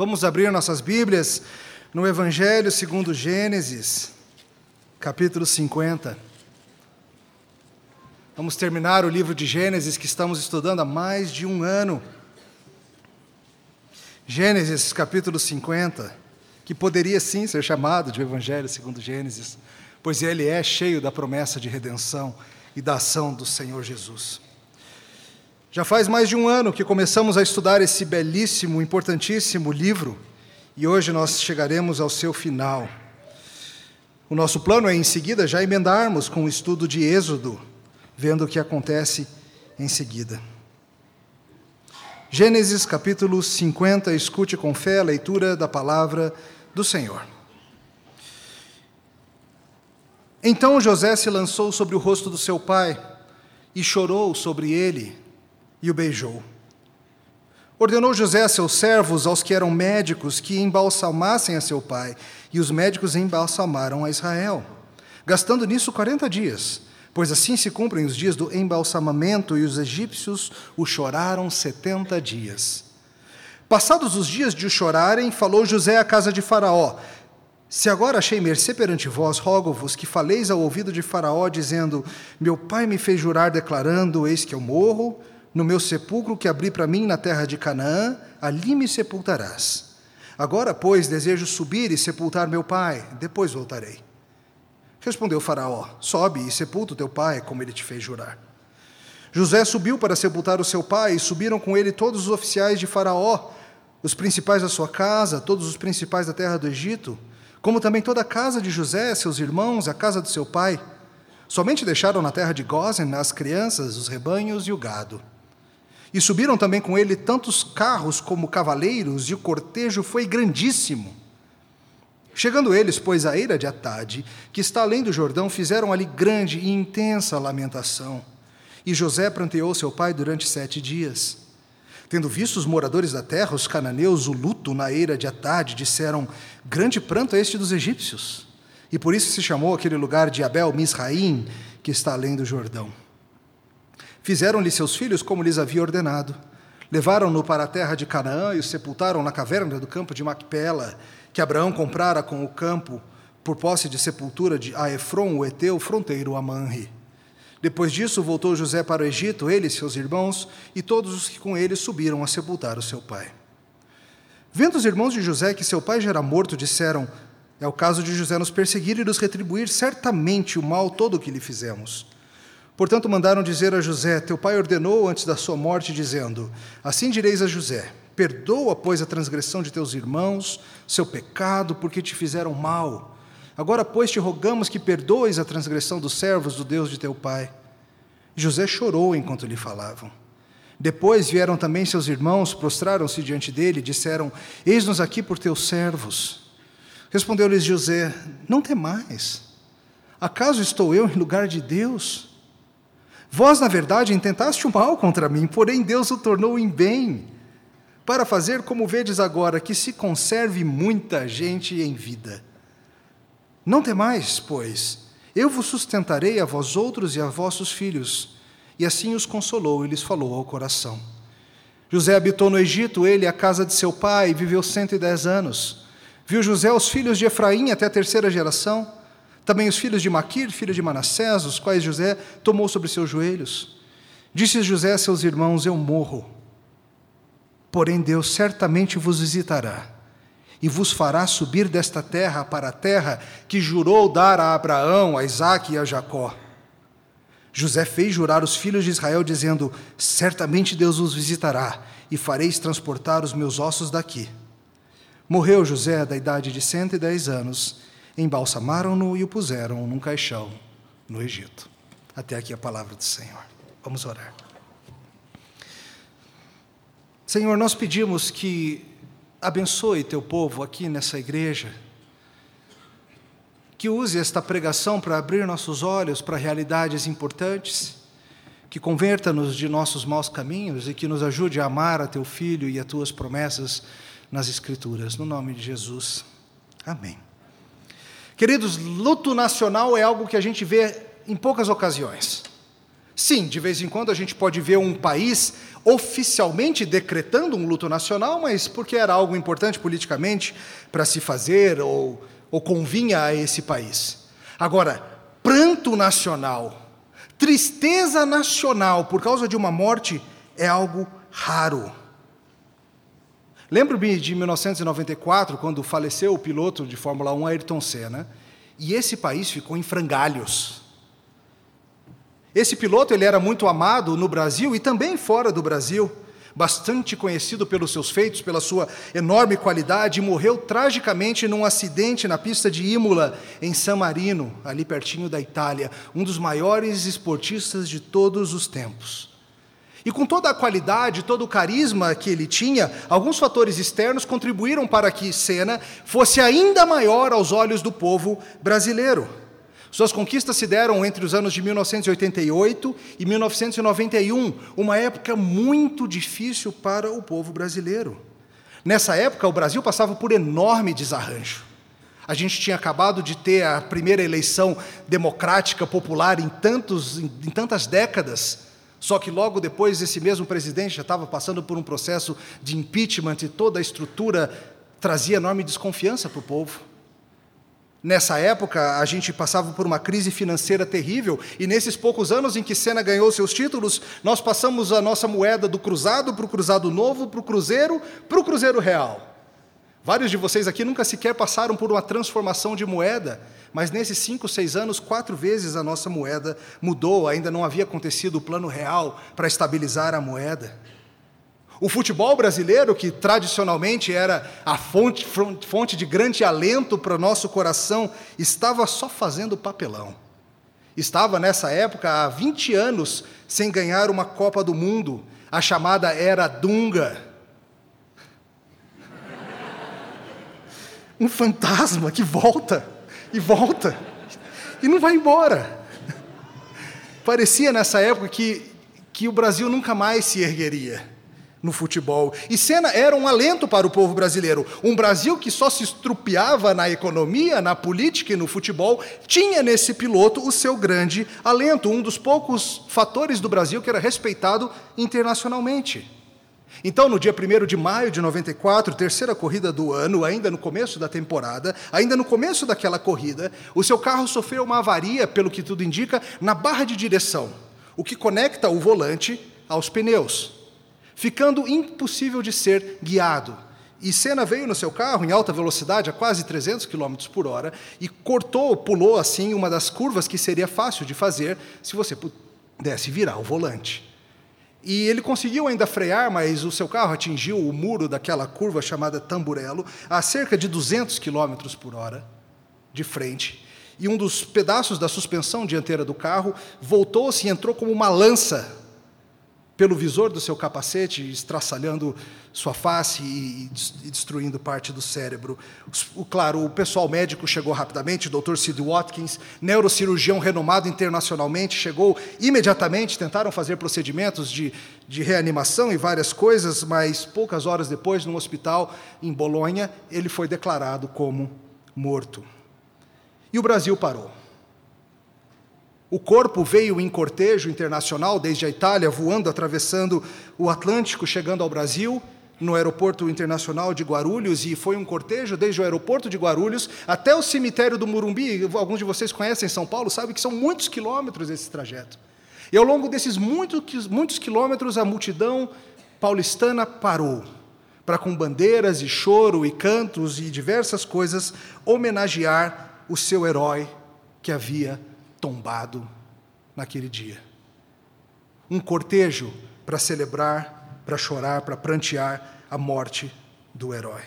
Vamos abrir nossas Bíblias no Evangelho segundo Gênesis, capítulo 50. Vamos terminar o livro de Gênesis que estamos estudando há mais de um ano. Gênesis, capítulo 50, que poderia sim ser chamado de Evangelho segundo Gênesis, pois ele é cheio da promessa de redenção e da ação do Senhor Jesus. Já faz mais de um ano que começamos a estudar esse belíssimo, importantíssimo livro, e hoje nós chegaremos ao seu final. O nosso plano é, em seguida, já emendarmos com o estudo de Êxodo, vendo o que acontece em seguida. Gênesis, capítulo 50, escute com fé a leitura da palavra do Senhor. Então José se lançou sobre o rosto do seu pai e chorou sobre ele, e o beijou. Ordenou José a seus servos, aos que eram médicos, que embalsamassem a seu pai, e os médicos embalsamaram a Israel, gastando nisso 40 dias, pois assim se cumprem os dias do embalsamamento, e os egípcios o choraram 70 dias. Passados os dias de o chorarem, falou José à casa de Faraó: Se agora achei mercê perante vós, rogo-vos que faleis ao ouvido de Faraó, dizendo: Meu pai me fez jurar, declarando, eis que eu morro, no meu sepulcro que abri para mim na terra de Canaã, ali me sepultarás. Agora, pois, desejo subir e sepultar meu pai, depois voltarei. Respondeu Faraó: Sobe e sepulta o teu pai, como ele te fez jurar. José subiu para sepultar o seu pai, e subiram com ele todos os oficiais de Faraó, os principais da sua casa, todos os principais da terra do Egito, como também toda a casa de José, seus irmãos, a casa do seu pai. Somente deixaram na terra de Gósen as crianças, os rebanhos e o gado. E subiram também com ele tantos carros como cavaleiros, e o cortejo foi grandíssimo. Chegando eles, pois, à eira de Atade, que está além do Jordão, fizeram ali grande e intensa lamentação. E José pranteou seu pai durante 7 dias. Tendo visto os moradores da terra, os cananeus, o luto na eira de Atade, disseram: Grande pranto é este dos egípcios. E por isso se chamou aquele lugar de Abel-Misraim, que está além do Jordão. Fizeram-lhe seus filhos como lhes havia ordenado. Levaram-no para a terra de Canaã e o sepultaram na caverna do campo de Macpela, que Abraão comprara com o campo por posse de sepultura de Aefron, o Eteu, fronteiro a Mamre. Depois disso, voltou José para o Egito, ele, seus irmãos, e todos os que com ele subiram a sepultar o seu pai. Vendo os irmãos de José que seu pai já era morto, disseram: É o caso de José nos perseguir e nos retribuir certamente o mal todo o que lhe fizemos. Portanto, mandaram dizer a José: Teu pai ordenou antes da sua morte, dizendo: Assim direis a José: Perdoa, pois, a transgressão de teus irmãos, seu pecado, porque te fizeram mal. Agora, pois, te rogamos que perdoes a transgressão dos servos do Deus de teu pai. José chorou enquanto lhe falavam. Depois vieram também seus irmãos, prostraram-se diante dele e disseram: Eis-nos aqui por teus servos. Respondeu-lhes José: Não temais. Acaso estou eu em lugar de Deus? Vós, na verdade, intentaste o mal contra mim, porém Deus o tornou em bem, para fazer, como vedes agora, que se conserve muita gente em vida. Não temais, pois, eu vos sustentarei a vós outros e a vossos filhos. E assim os consolou e lhes falou ao coração. José habitou no Egito, ele, a casa de seu pai, e viveu 110 anos. Viu José os filhos de Efraim até a 3ª geração, também os filhos de Maquir, filho de Manassés, os quais José tomou sobre seus joelhos. Disse José a seus irmãos: Eu morro. Porém Deus certamente vos visitará e vos fará subir desta terra para a terra que jurou dar a Abraão, a Isaque e a Jacó. José fez jurar os filhos de Israel, dizendo: Certamente Deus vos visitará e fareis transportar os meus ossos daqui. Morreu José da idade de 110 anos. Embalsamaram-no e o puseram num caixão no Egito. Até aqui a palavra do Senhor. Vamos orar. Senhor, nós pedimos que abençoe teu povo aqui nessa igreja, que use esta pregação para abrir nossos olhos para realidades importantes, que converta-nos de nossos maus caminhos e que nos ajude a amar a teu filho e as tuas promessas nas Escrituras. No nome de Jesus. Amém. Queridos, luto nacional é algo que a gente vê em poucas ocasiões. Sim, de vez em quando a gente pode ver um país oficialmente decretando um luto nacional, mas porque era algo importante politicamente para se fazer ou convinha a esse país. Agora, pranto nacional, tristeza nacional por causa de uma morte é algo raro. Lembro-me de 1994, quando faleceu o piloto de Fórmula 1, Ayrton Senna, e esse país ficou em frangalhos. Esse piloto ele era muito amado no Brasil e também fora do Brasil, bastante conhecido pelos seus feitos, pela sua enorme qualidade, e morreu tragicamente num acidente na pista de Imola, em San Marino, ali pertinho da Itália, um dos maiores esportistas de todos os tempos. E com toda a qualidade, todo o carisma que ele tinha, alguns fatores externos contribuíram para que Senna fosse ainda maior aos olhos do povo brasileiro. Suas conquistas se deram entre os anos de 1988 e 1991, uma época muito difícil para o povo brasileiro. Nessa época, o Brasil passava por enorme desarranjo. A gente tinha acabado de ter a primeira eleição democrática popular em tantas décadas, só que logo depois esse mesmo presidente já estava passando por um processo de impeachment e toda a estrutura trazia enorme desconfiança para o povo. Nessa época, a gente passava por uma crise financeira terrível, e nesses poucos anos em que Senna ganhou seus títulos, nós passamos a nossa moeda do cruzado para o cruzado novo, para o cruzeiro real. Vários de vocês aqui nunca sequer passaram por uma transformação de moeda, mas nesses 5, 6 anos, 4 vezes a nossa moeda mudou, ainda não havia acontecido o plano real para estabilizar a moeda. O futebol brasileiro, que tradicionalmente era a fonte de grande alento para o nosso coração, estava só fazendo papelão. Estava, nessa época, há 20 anos sem ganhar uma Copa do Mundo, a chamada Era Dunga. Um fantasma que volta, e volta, e não vai embora. Parecia, nessa época, que o Brasil nunca mais se ergueria no futebol. E Senna era um alento para o povo brasileiro. Um Brasil que só se estrupiava na economia, na política e no futebol, tinha nesse piloto o seu grande alento, um dos poucos fatores do Brasil que era respeitado internacionalmente. Então, no dia 1º de maio de 94, terceira corrida do ano, ainda no começo da temporada, ainda no começo daquela corrida, o seu carro sofreu uma avaria, pelo que tudo indica, na barra de direção, o que conecta o volante aos pneus, ficando impossível de ser guiado. E Senna veio no seu carro, em alta velocidade, a quase 300 km por hora, e pulou assim uma das curvas que seria fácil de fazer se você pudesse virar o volante. E ele conseguiu ainda frear, mas o seu carro atingiu o muro daquela curva chamada Tamburello, a cerca de 200 km por hora, de frente, e um dos pedaços da suspensão dianteira do carro voltou-se e entrou como uma lança pelo visor do seu capacete, estraçalhando sua face e destruindo parte do cérebro. Claro, o pessoal médico chegou rapidamente, o Dr. Sid Watkins, neurocirurgião renomado internacionalmente, chegou imediatamente, tentaram fazer procedimentos de reanimação e várias coisas, mas poucas horas depois, num hospital em Bolonha, ele foi declarado como morto. E o Brasil parou. O corpo veio em cortejo internacional desde a Itália, voando, atravessando o Atlântico, chegando ao Brasil, no aeroporto internacional de Guarulhos, e foi um cortejo desde o aeroporto de Guarulhos até o cemitério do Morumbi. Alguns de vocês conhecem São Paulo, sabem que são muitos quilômetros esse trajeto. E ao longo desses muitos quilômetros, a multidão paulistana parou para, com bandeiras e choro e cantos e diversas coisas, homenagear o seu herói que havia tombado naquele dia. Um cortejo para celebrar, para chorar, para prantear a morte do herói.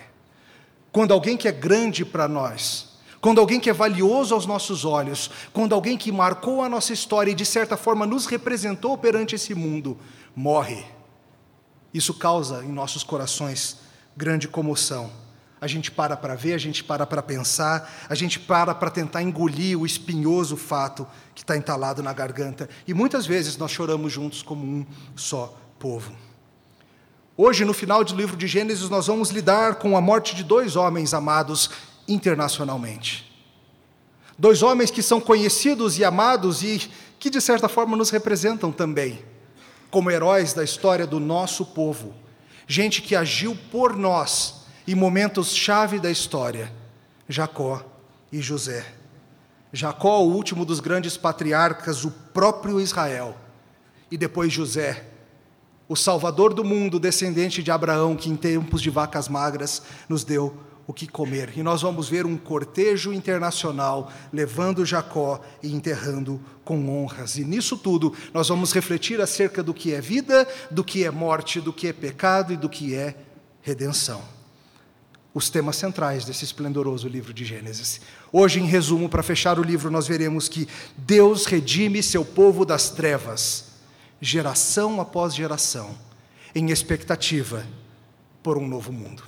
Quando alguém que é grande para nós, quando alguém que é valioso aos nossos olhos, quando alguém que marcou a nossa história e, de certa forma, nos representou perante esse mundo, morre. Isso causa em nossos corações grande comoção. A gente para ver, a gente para pensar, a gente para tentar engolir o espinhoso fato que está entalado na garganta. E muitas vezes nós choramos juntos como um só povo. Hoje, no final do livro de Gênesis, nós vamos lidar com a morte de 2 homens amados internacionalmente. 2 homens que são conhecidos e amados e que de certa forma nos representam também, como heróis da história do nosso povo, gente que agiu por nós em momentos-chave da história, Jacó e José. Jacó, o último dos grandes patriarcas, o próprio Israel, e depois José, o salvador do mundo, descendente de Abraão, que em tempos de vacas magras nos deu o que comer. E nós vamos ver um cortejo internacional levando Jacó e enterrando com honras. E nisso tudo nós vamos refletir acerca do que é vida, do que é morte, do que é pecado e do que é redenção. Os temas centrais desse esplendoroso livro de Gênesis. Hoje, em resumo, para fechar o livro, nós veremos que Deus redime seu povo das trevas, geração após geração, em expectativa por um novo mundo.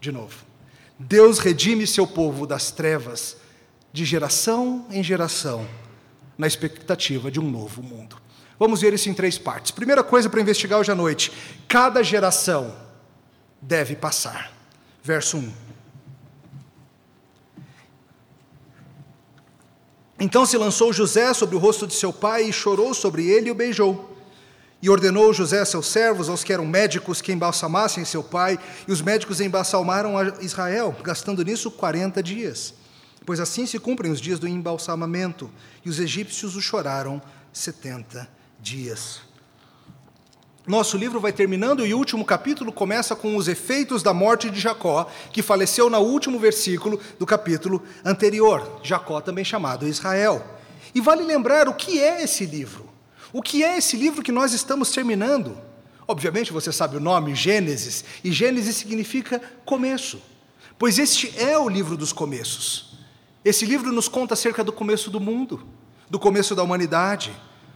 De novo, Deus redime seu povo das trevas, de geração em geração, na expectativa de um novo mundo. Vamos ver isso em três partes. Primeira coisa para investigar hoje à noite: cada geração deve passar. Verso 1. Então se lançou José sobre o rosto de seu pai e chorou sobre ele e o beijou. E ordenou José a seus servos, aos que eram médicos, que embalsamassem seu pai, e os médicos embalsamaram a Israel, gastando nisso 40 dias. Pois assim se cumprem os dias do embalsamamento, e os egípcios o choraram 70 dias. Nosso livro vai terminando e o último capítulo começa com os efeitos da morte de Jacó, que faleceu no último versículo do capítulo anterior, Jacó também chamado Israel. E vale lembrar o que é esse livro. O que é esse livro que nós estamos terminando? Obviamente você sabe o nome, Gênesis, e Gênesis significa começo, pois este é o livro dos começos. Esse livro nos conta acerca do começo do mundo, do começo da humanidade,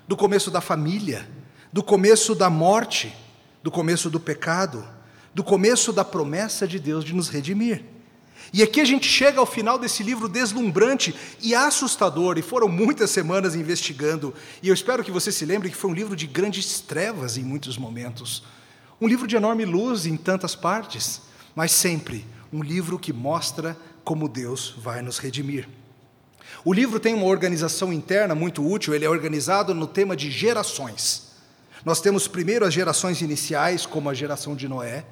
do começo da família, do começo da morte, do começo do pecado, do começo da promessa de Deus de nos redimir. E aqui a gente chega ao final desse livro deslumbrante e assustador, e foram muitas semanas investigando, e eu espero que você se lembre que foi um livro de grandes trevas em muitos momentos, um livro de enorme luz em tantas partes, mas sempre um livro que mostra como Deus vai nos redimir. O livro tem uma organização interna muito útil, ele é organizado no tema de gerações. Nós temos primeiro as gerações iniciais, como a geração de Noé,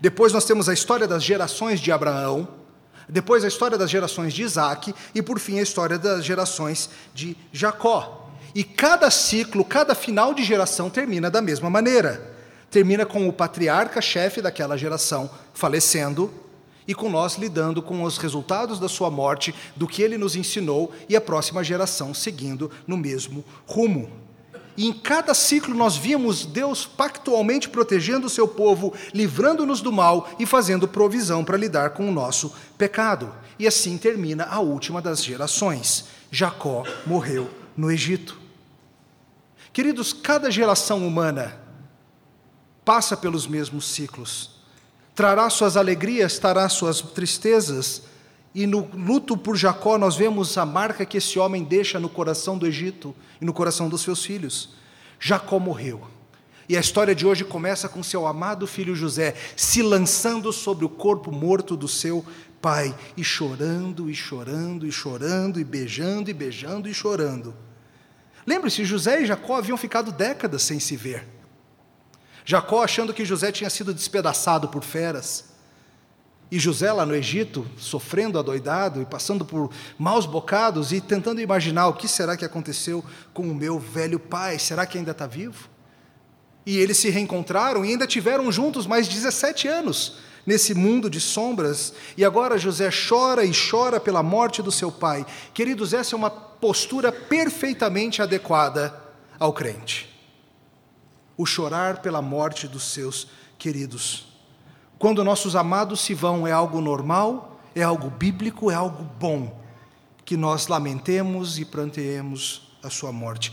depois nós temos a história das gerações de Abraão, depois a história das gerações de Isaac e, por fim, a história das gerações de Jacó. E cada ciclo, cada final de geração termina da mesma maneira. Termina com o patriarca-chefe daquela geração falecendo e com nós lidando com os resultados da sua morte, do que ele nos ensinou e a próxima geração seguindo no mesmo rumo. E em cada ciclo nós vimos Deus pactualmente protegendo o seu povo, livrando-nos do mal e fazendo provisão para lidar com o nosso pecado. E assim termina a última das gerações. Jacó morreu no Egito. Queridos, cada geração humana passa pelos mesmos ciclos. Trará suas alegrias, trará suas tristezas. E no luto por Jacó nós vemos a marca que esse homem deixa no coração do Egito e no coração dos seus filhos. Jacó morreu. E a história de hoje começa com seu amado filho José se lançando sobre o corpo morto do seu pai e chorando, e chorando, e chorando, e beijando, e beijando, e chorando. Lembre-se, José e Jacó haviam ficado décadas sem se ver. Jacó achando que José tinha sido despedaçado por feras. E José lá no Egito, sofrendo adoidado e passando por maus bocados e tentando imaginar o que será que aconteceu com o meu velho pai, será que ainda está vivo? E eles se reencontraram e ainda tiveram juntos mais 17 anos nesse mundo de sombras. E agora José chora e chora pela morte do seu pai. Queridos, essa é uma postura perfeitamente adequada ao crente. O chorar pela morte dos seus queridos. Quando nossos amados se vão, é algo normal, é algo bíblico, é algo bom, que nós lamentemos e pranteemos a sua morte.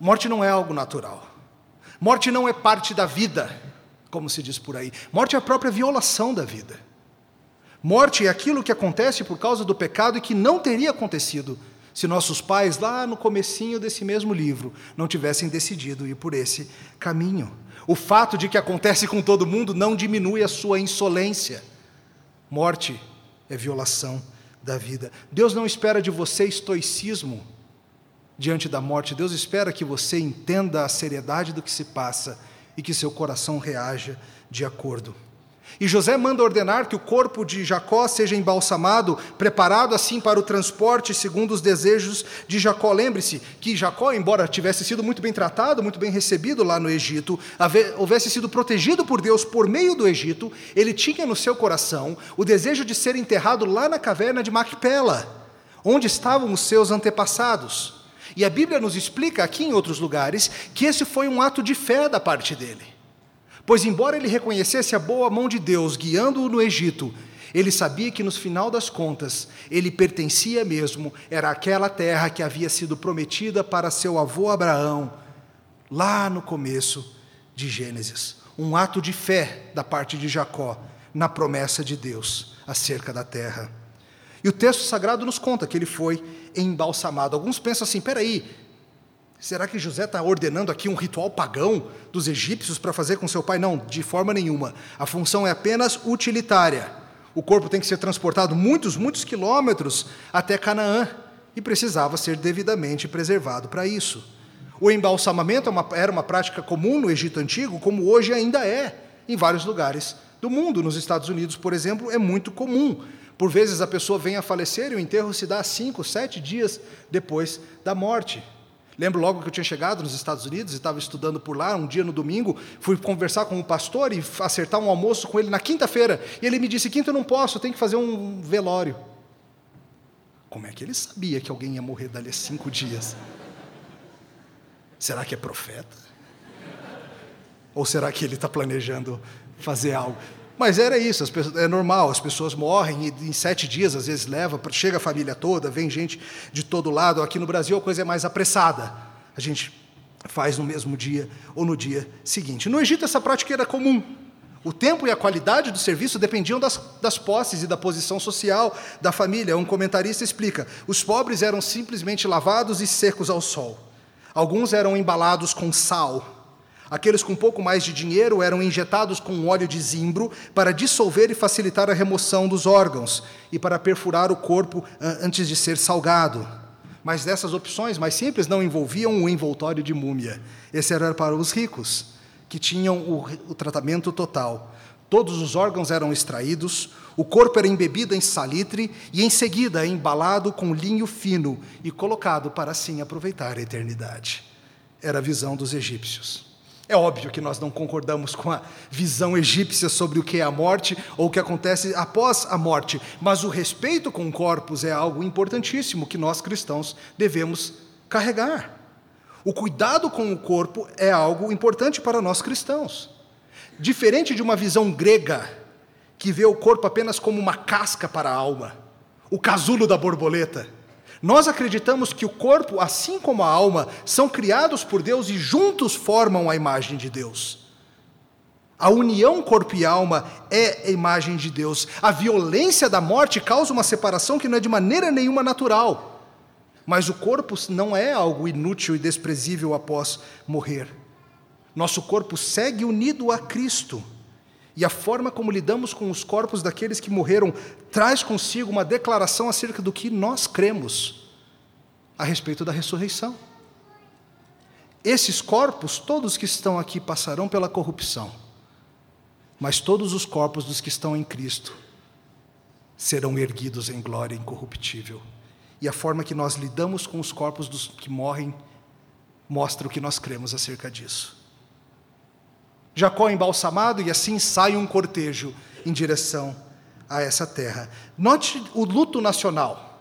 Morte não é algo natural. Morte não é parte da vida, como se diz por aí. Morte é a própria violação da vida. Morte é aquilo que acontece por causa do pecado e que não teria acontecido se nossos pais, lá no comecinho desse mesmo livro, não tivessem decidido ir por esse caminho. O fato de que acontece com todo mundo não diminui a sua insolência. Morte é violação da vida. Deus não espera de você estoicismo, diante da morte, Deus espera que você entenda a seriedade do que se passa e que seu coração reaja de acordo. E José manda ordenar que o corpo de Jacó seja embalsamado, preparado assim para o transporte segundo os desejos de Jacó. Lembre-se que Jacó, embora tivesse sido muito bem tratado, muito bem recebido lá no Egito, houvesse sido protegido por Deus por meio do Egito, ele tinha no seu coração o desejo de ser enterrado lá na caverna de Macpela, onde estavam os seus antepassados. E a Bíblia nos explica aqui em outros lugares que esse foi um ato de fé da parte dele. Pois, embora ele reconhecesse a boa mão de Deus guiando-o no Egito, ele sabia que, no final das contas, ele pertencia mesmo, era aquela terra que havia sido prometida para seu avô Abraão, lá no começo de Gênesis. Um ato de fé da parte de Jacó, na promessa de Deus acerca da terra. E o texto sagrado nos conta que ele foi embalsamado. Alguns pensam assim, peraí, será que José está ordenando aqui um ritual pagão dos egípcios para fazer com seu pai? Não, de forma nenhuma. A função é apenas utilitária. O corpo tem que ser transportado muitos quilômetros até Canaã e precisava ser devidamente preservado para isso. O embalsamamento era uma prática comum no Egito Antigo, como hoje ainda é em vários lugares do mundo. Nos Estados Unidos, por exemplo, é muito comum. Por vezes a pessoa vem a falecer e o enterro se dá 5, 7 dias depois da morte. Lembro logo que eu tinha chegado nos Estados Unidos e estava estudando por lá, um dia no domingo, fui conversar com o pastor e acertar um almoço com ele na quinta-feira. E ele me disse, quinta eu não posso, eu tenho que fazer um velório. Como é que ele sabia que alguém ia morrer dali a 5 dias? Será que é profeta? Ou será que ele está planejando fazer algo? Mas era isso, é normal, as pessoas morrem e em 7 dias, às vezes, leva, chega a família toda, vem gente de todo lado. Aqui no Brasil a coisa é mais apressada, a gente faz no mesmo dia ou no dia seguinte. No Egito essa prática era comum, o tempo e a qualidade do serviço dependiam das posses e da posição social da família. Um comentarista explica, os pobres eram simplesmente lavados e secos ao sol, alguns eram embalados com sal. Aqueles com um pouco mais de dinheiro eram injetados com um óleo de zimbro para dissolver e facilitar a remoção dos órgãos e para perfurar o corpo antes de ser salgado. Mas dessas opções mais simples não envolviam o envoltório de múmia. Esse era para os ricos, que tinham o tratamento total. Todos os órgãos eram extraídos, o corpo era embebido em salitre e, em seguida, embalado com linho fino e colocado para, assim, aproveitar a eternidade. Era a visão dos egípcios. É óbvio que nós não concordamos com a visão egípcia sobre o que é a morte ou o que acontece após a morte, mas o respeito com corpos é algo importantíssimo que nós cristãos devemos carregar. O cuidado com o corpo é algo importante para nós cristãos. Diferente de uma visão grega, que vê o corpo apenas como uma casca para a alma, o casulo da borboleta, nós acreditamos que o corpo, assim como a alma, são criados por Deus e juntos formam a imagem de Deus. A união corpo e alma é a imagem de Deus. A violência da morte causa uma separação que não é de maneira nenhuma natural. Mas o corpo não é algo inútil e desprezível após morrer. Nosso corpo segue unido a Cristo. E a forma como lidamos com os corpos daqueles que morreram traz consigo uma declaração acerca do que nós cremos a respeito da ressurreição. Esses corpos, todos que estão aqui, passarão pela corrupção, mas todos os corpos dos que estão em Cristo serão erguidos em glória incorruptível. E a forma que nós lidamos com os corpos dos que morrem mostra o que nós cremos acerca disso. Jacó embalsamado, e assim sai um cortejo em direção a essa terra. Note o luto nacional.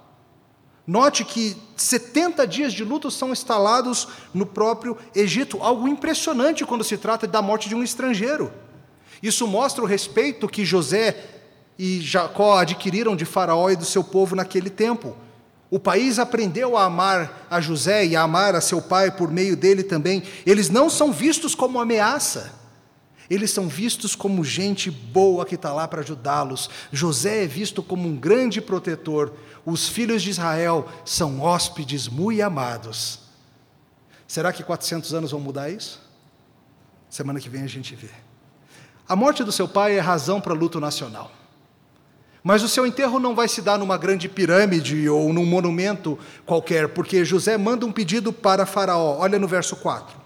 Note que 70 dias de luto são instalados no próprio Egito, algo impressionante quando se trata da morte de um estrangeiro. Isso mostra o respeito que José e Jacó adquiriram de Faraó e do seu povo naquele tempo. O país aprendeu a amar a José e a amar a seu pai por meio dele também. Eles não são vistos como ameaça. Eles são vistos como gente boa que está lá para ajudá-los. José é visto como um grande protetor. Os filhos de Israel são hóspedes muito amados. Será que 400 anos vão mudar isso? Semana que vem a gente vê. A morte do seu pai é razão para luto nacional. Mas o seu enterro não vai se dar numa grande pirâmide ou num monumento qualquer, porque José manda um pedido para Faraó. Olha no verso 4.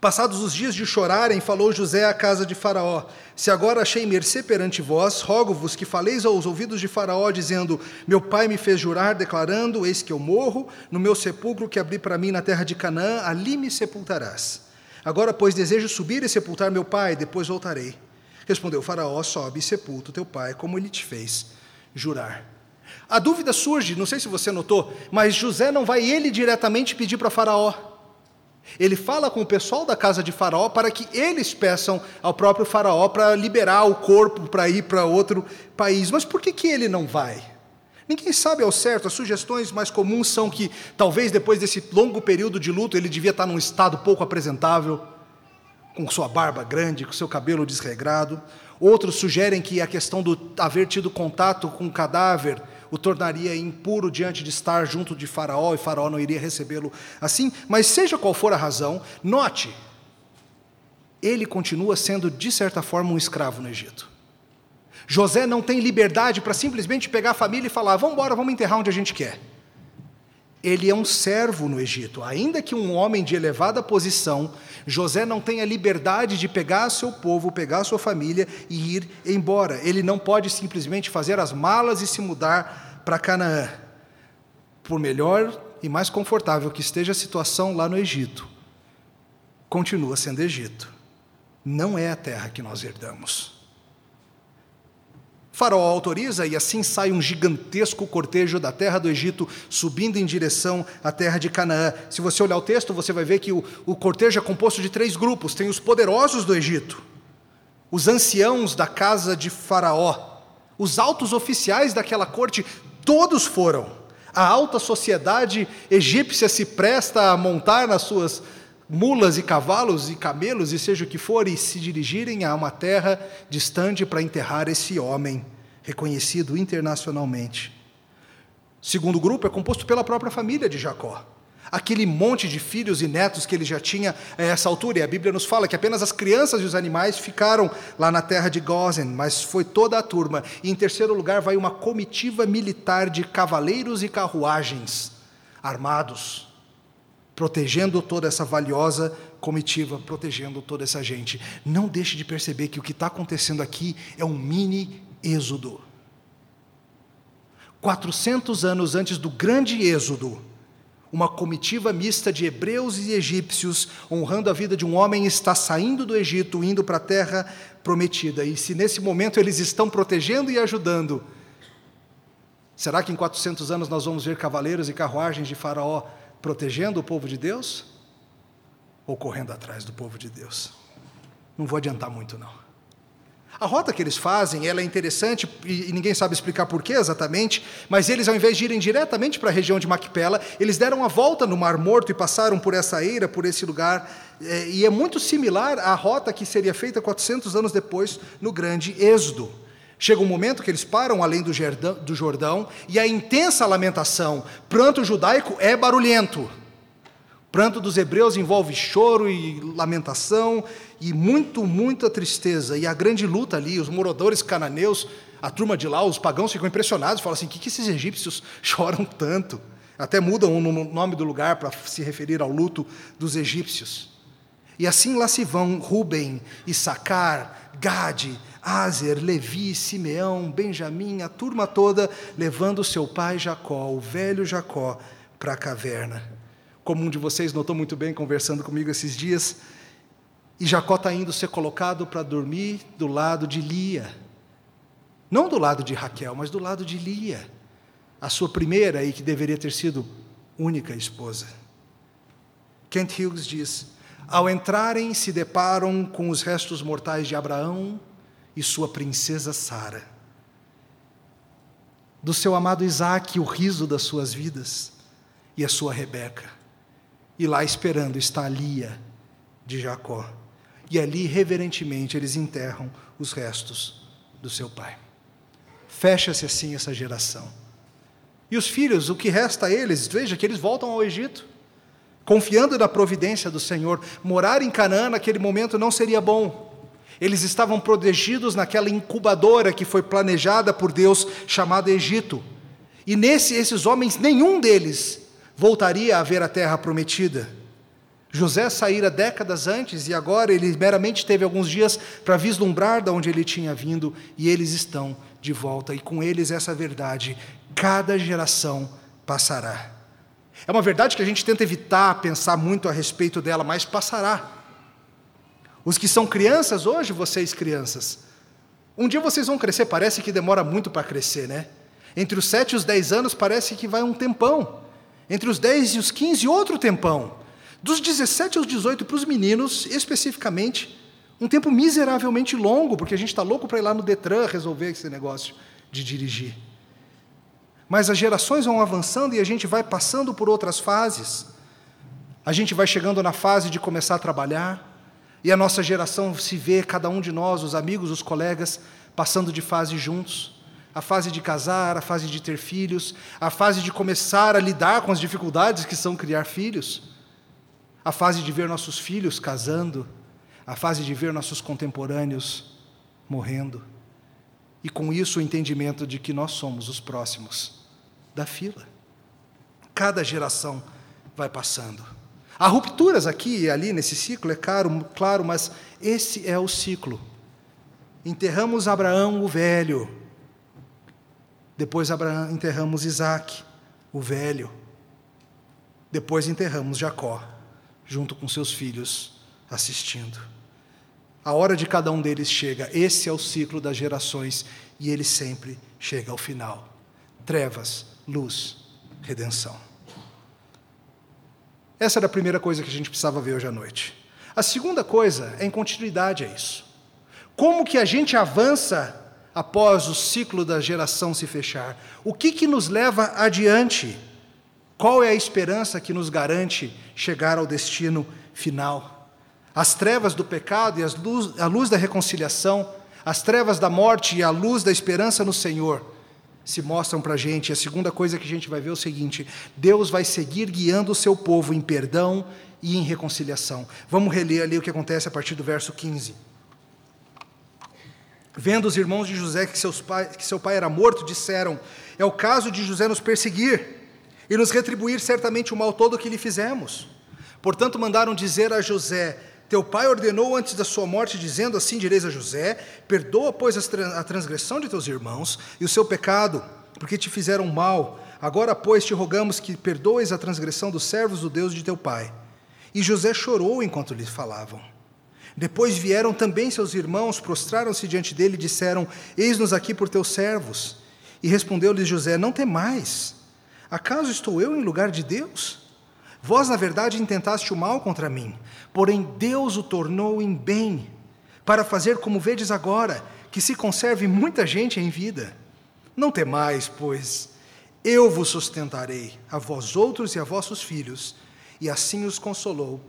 Passados os dias de chorarem, falou José à casa de Faraó: se agora achei mercê perante vós, rogo-vos que faleis aos ouvidos de Faraó, dizendo: meu pai me fez jurar, declarando: eis que eu morro, no meu sepulcro que abri para mim na terra de Canaã, ali me sepultarás. Agora, pois, desejo subir e sepultar meu pai, depois voltarei. Respondeu Faraó: sobe e sepulta o teu pai, como ele te fez jurar. A dúvida surge, não sei se você notou, mas José não vai ele diretamente pedir para Faraó. Ele fala com o pessoal da casa de Faraó para que eles peçam ao próprio Faraó para liberar o corpo para ir para outro país. Mas por que ele não vai? Ninguém sabe ao certo. As sugestões mais comuns são que talvez depois desse longo período de luto ele devia estar num estado pouco apresentável, com sua barba grande, com seu cabelo desregrado. Outros sugerem que a questão de haver tido contato com o cadáver o tornaria impuro diante de estar junto de Faraó, e Faraó não iria recebê-lo assim. Mas seja qual for a razão, note, ele continua sendo, de certa forma, um escravo no Egito. José não tem liberdade para simplesmente pegar a família e falar: vamos embora, vamos enterrar onde a gente quer. Ele é um servo no Egito. Ainda que um homem de elevada posição, José não tem a liberdade de pegar seu povo, pegar sua família e ir embora. Ele não pode simplesmente fazer as malas e se mudar para Canaã. Por melhor e mais confortável que esteja a situação lá no Egito, continua sendo Egito. Não é a terra que nós herdamos. Faraó autoriza, e assim sai um gigantesco cortejo da terra do Egito, subindo em direção à terra de Canaã. Se você olhar o texto, você vai ver que o cortejo é composto de 3 grupos. Tem os poderosos do Egito, os anciãos da casa de Faraó, os altos oficiais daquela corte, todos foram. A alta sociedade egípcia se presta a montar nas suas mulas e cavalos e camelos, e seja o que for, e se dirigirem a uma terra distante para enterrar esse homem, reconhecido internacionalmente. O segundo grupo é composto pela própria família de Jacó. Aquele monte de filhos e netos que ele já tinha a essa altura, e a Bíblia nos fala que apenas as crianças e os animais ficaram lá na terra de Gósen, mas foi toda a turma. E em terceiro lugar vai uma comitiva militar de cavaleiros e carruagens, armados, protegendo toda essa valiosa comitiva, protegendo toda essa gente. Não deixe de perceber que o que está acontecendo aqui é um mini êxodo. 400 anos antes do grande êxodo, uma comitiva mista de hebreus e egípcios, honrando a vida de um homem, está saindo do Egito, indo para a terra prometida. E se nesse momento eles estão protegendo e ajudando, será que em 400 anos nós vamos ver cavaleiros e carruagens de Faraó protegendo o povo de Deus ou correndo atrás do povo de Deus? Não vou adiantar muito, não. A rota que eles fazem, ela é interessante, e ninguém sabe explicar por que exatamente, mas eles, ao invés de irem diretamente para a região de Macpela, eles deram a volta no Mar Morto e passaram por essa eira, por esse lugar, e é muito similar à rota que seria feita 400 anos depois no grande êxodo. Chega um momento que eles param além do Jordão, e a intensa lamentação, pranto judaico é barulhento. Pranto dos hebreus envolve choro e lamentação, e muita tristeza, e a grande luta ali, os moradores cananeus, a turma de lá, os pagãos ficam impressionados, falam assim: que esses egípcios choram tanto? Até mudam o nome do lugar para se referir ao luto dos egípcios. E assim lá se vão Ruben, Issacar, Gade, Aser, Levi, Simeão, Benjamim, a turma toda, levando seu pai Jacó, o velho Jacó, para a caverna. Como um de vocês notou muito bem, conversando comigo esses dias, e Jacó está indo ser colocado para dormir do lado de Lia. Não do lado de Raquel, mas do lado de Lia, a sua primeira e que deveria ter sido única esposa. Kent Hughes diz: ao entrarem, se deparam com os restos mortais de Abraão e sua princesa Sara, do seu amado Isaque, o riso das suas vidas, e a sua Rebeca. E lá esperando está a Lia de Jacó. E ali, reverentemente, eles enterram os restos do seu pai. Fecha-se assim essa geração. E os filhos, o que resta a eles? Veja que eles voltam ao Egito, confiando na providência do Senhor. Morar em Canaã naquele momento não seria bom. Eles estavam protegidos naquela incubadora que foi planejada por Deus, chamada Egito. E esses homens, nenhum deles voltaria a ver a terra prometida. José saíra décadas antes, e agora ele meramente teve alguns dias para vislumbrar de onde ele tinha vindo, e eles estão de volta, e com eles essa verdade: cada geração passará. É uma verdade que a gente tenta evitar pensar muito a respeito dela, mas passará. Os que são crianças hoje, vocês crianças, um dia vocês vão crescer. Parece que demora muito para crescer, né? Entre os 7 e os 10 anos parece que vai um tempão, entre os 10 e os 15 outro tempão, dos 17 aos 18, para os meninos especificamente, um tempo miseravelmente longo, porque a gente está louco para ir lá no Detran resolver esse negócio de dirigir. Mas as gerações vão avançando e a gente vai passando por outras fases. A gente vai chegando na fase de começar a trabalhar, e a nossa geração se vê, cada um de nós, os amigos, os colegas, passando de fase juntos. A fase de casar, a fase de ter filhos, a fase de começar a lidar com as dificuldades que são criar filhos, a fase de ver nossos filhos casando, a fase de ver nossos contemporâneos morrendo. E com isso o entendimento de que nós somos os próximos da fila. Cada geração vai passando. Há rupturas aqui e ali nesse ciclo, é claro, mas esse é o ciclo. Enterramos Abraão, o velho. Depois enterramos Isaac, o velho. Depois enterramos Jacó, junto com seus filhos, assistindo. A hora de cada um deles chega. Esse é o ciclo das gerações, e ele sempre chega ao final. Trevas, luz, redenção. Essa era a primeira coisa que a gente precisava ver hoje à noite. A segunda coisa é em continuidade a isso. Como que a gente avança após o ciclo da geração se fechar? O que nos leva adiante? Qual é a esperança que nos garante chegar ao destino final? As trevas do pecado e a luz da reconciliação, as trevas da morte e a luz da esperança no Senhor se mostram para a gente. A segunda coisa que a gente vai ver é o seguinte: Deus vai seguir guiando o seu povo em perdão e em reconciliação. Vamos reler ali o que acontece a partir do verso 15. Vendo os irmãos de José que seu pai era morto, disseram: é o caso de José nos perseguir e nos retribuir certamente o mal todo que lhe fizemos. Portanto, mandaram dizer a José: teu pai ordenou antes da sua morte, dizendo: assim direis a José, perdoa, pois, a transgressão de teus irmãos e o seu pecado, porque te fizeram mal. Agora, pois, te rogamos que perdoes a transgressão dos servos do Deus de teu pai. E José chorou enquanto lhe falavam. Depois vieram também seus irmãos, prostraram-se diante dele e disseram: eis-nos aqui por teus servos. E respondeu-lhes José: não temais. Acaso estou eu em lugar de Deus? Vós, na verdade, intentaste o mal contra mim, porém Deus o tornou em bem, para fazer como vedes agora, que se conserve muita gente em vida. Não temais, pois, eu vos sustentarei, a vós outros e a vossos filhos. E assim os consolou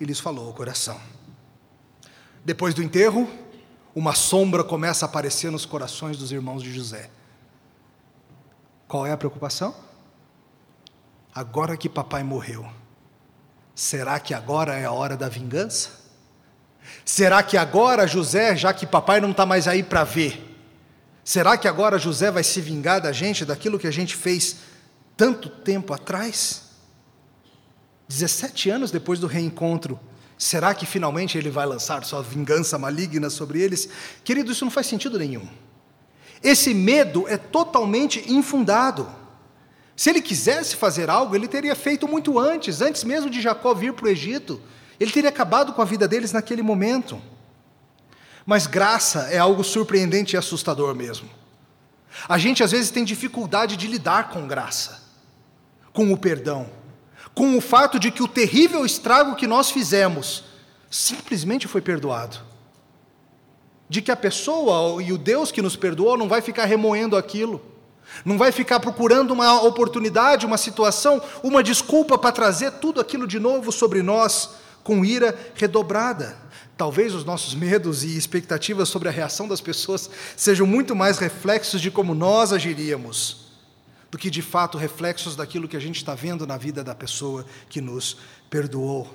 e lhes falou o coração. Depois do enterro, uma sombra começa a aparecer nos corações dos irmãos de José. Qual é a preocupação? Agora que papai morreu, será que agora é a hora da vingança? Será que agora José, já que papai não está mais aí para ver, será que agora José vai se vingar da gente, daquilo que a gente fez tanto tempo atrás? 17 anos depois do reencontro, será que finalmente ele vai lançar sua vingança maligna sobre eles? Querido, isso não faz sentido nenhum. Esse medo é totalmente infundado. Se ele quisesse fazer algo, ele teria feito muito antes mesmo de Jacó vir para o Egito. Ele teria acabado com a vida deles naquele momento. Mas graça é algo surpreendente e assustador mesmo. A gente às vezes tem dificuldade de lidar com graça, com o perdão, com o fato de que o terrível estrago que nós fizemos simplesmente foi perdoado. De que a pessoa e o Deus que nos perdoou não vai ficar remoendo aquilo. Não vai ficar procurando uma oportunidade, uma situação, uma desculpa para trazer tudo aquilo de novo sobre nós, com ira redobrada. Talvez os nossos medos e expectativas sobre a reação das pessoas sejam muito mais reflexos de como nós agiríamos, do que de fato reflexos daquilo que a gente está vendo na vida da pessoa que nos perdoou.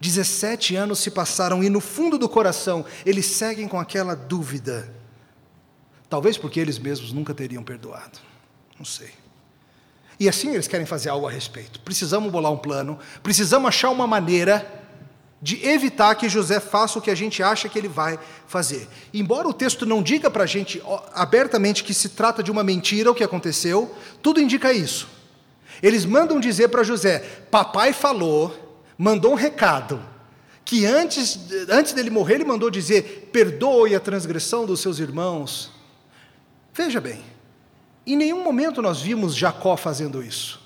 17 anos se passaram e, no fundo do coração, eles seguem com aquela dúvida. Talvez porque eles mesmos nunca teriam perdoado. Não sei. E assim eles querem fazer algo a respeito. Precisamos bolar um plano, precisamos achar uma maneira de evitar que José faça o que a gente acha que ele vai fazer. Embora o texto não diga para a gente abertamente que se trata de uma mentira o que aconteceu, tudo indica isso. Eles mandam dizer para José: papai falou, mandou um recado, que antes dele morrer ele mandou dizer: perdoe a transgressão dos seus irmãos. Veja bem, em nenhum momento nós vimos Jacó fazendo isso.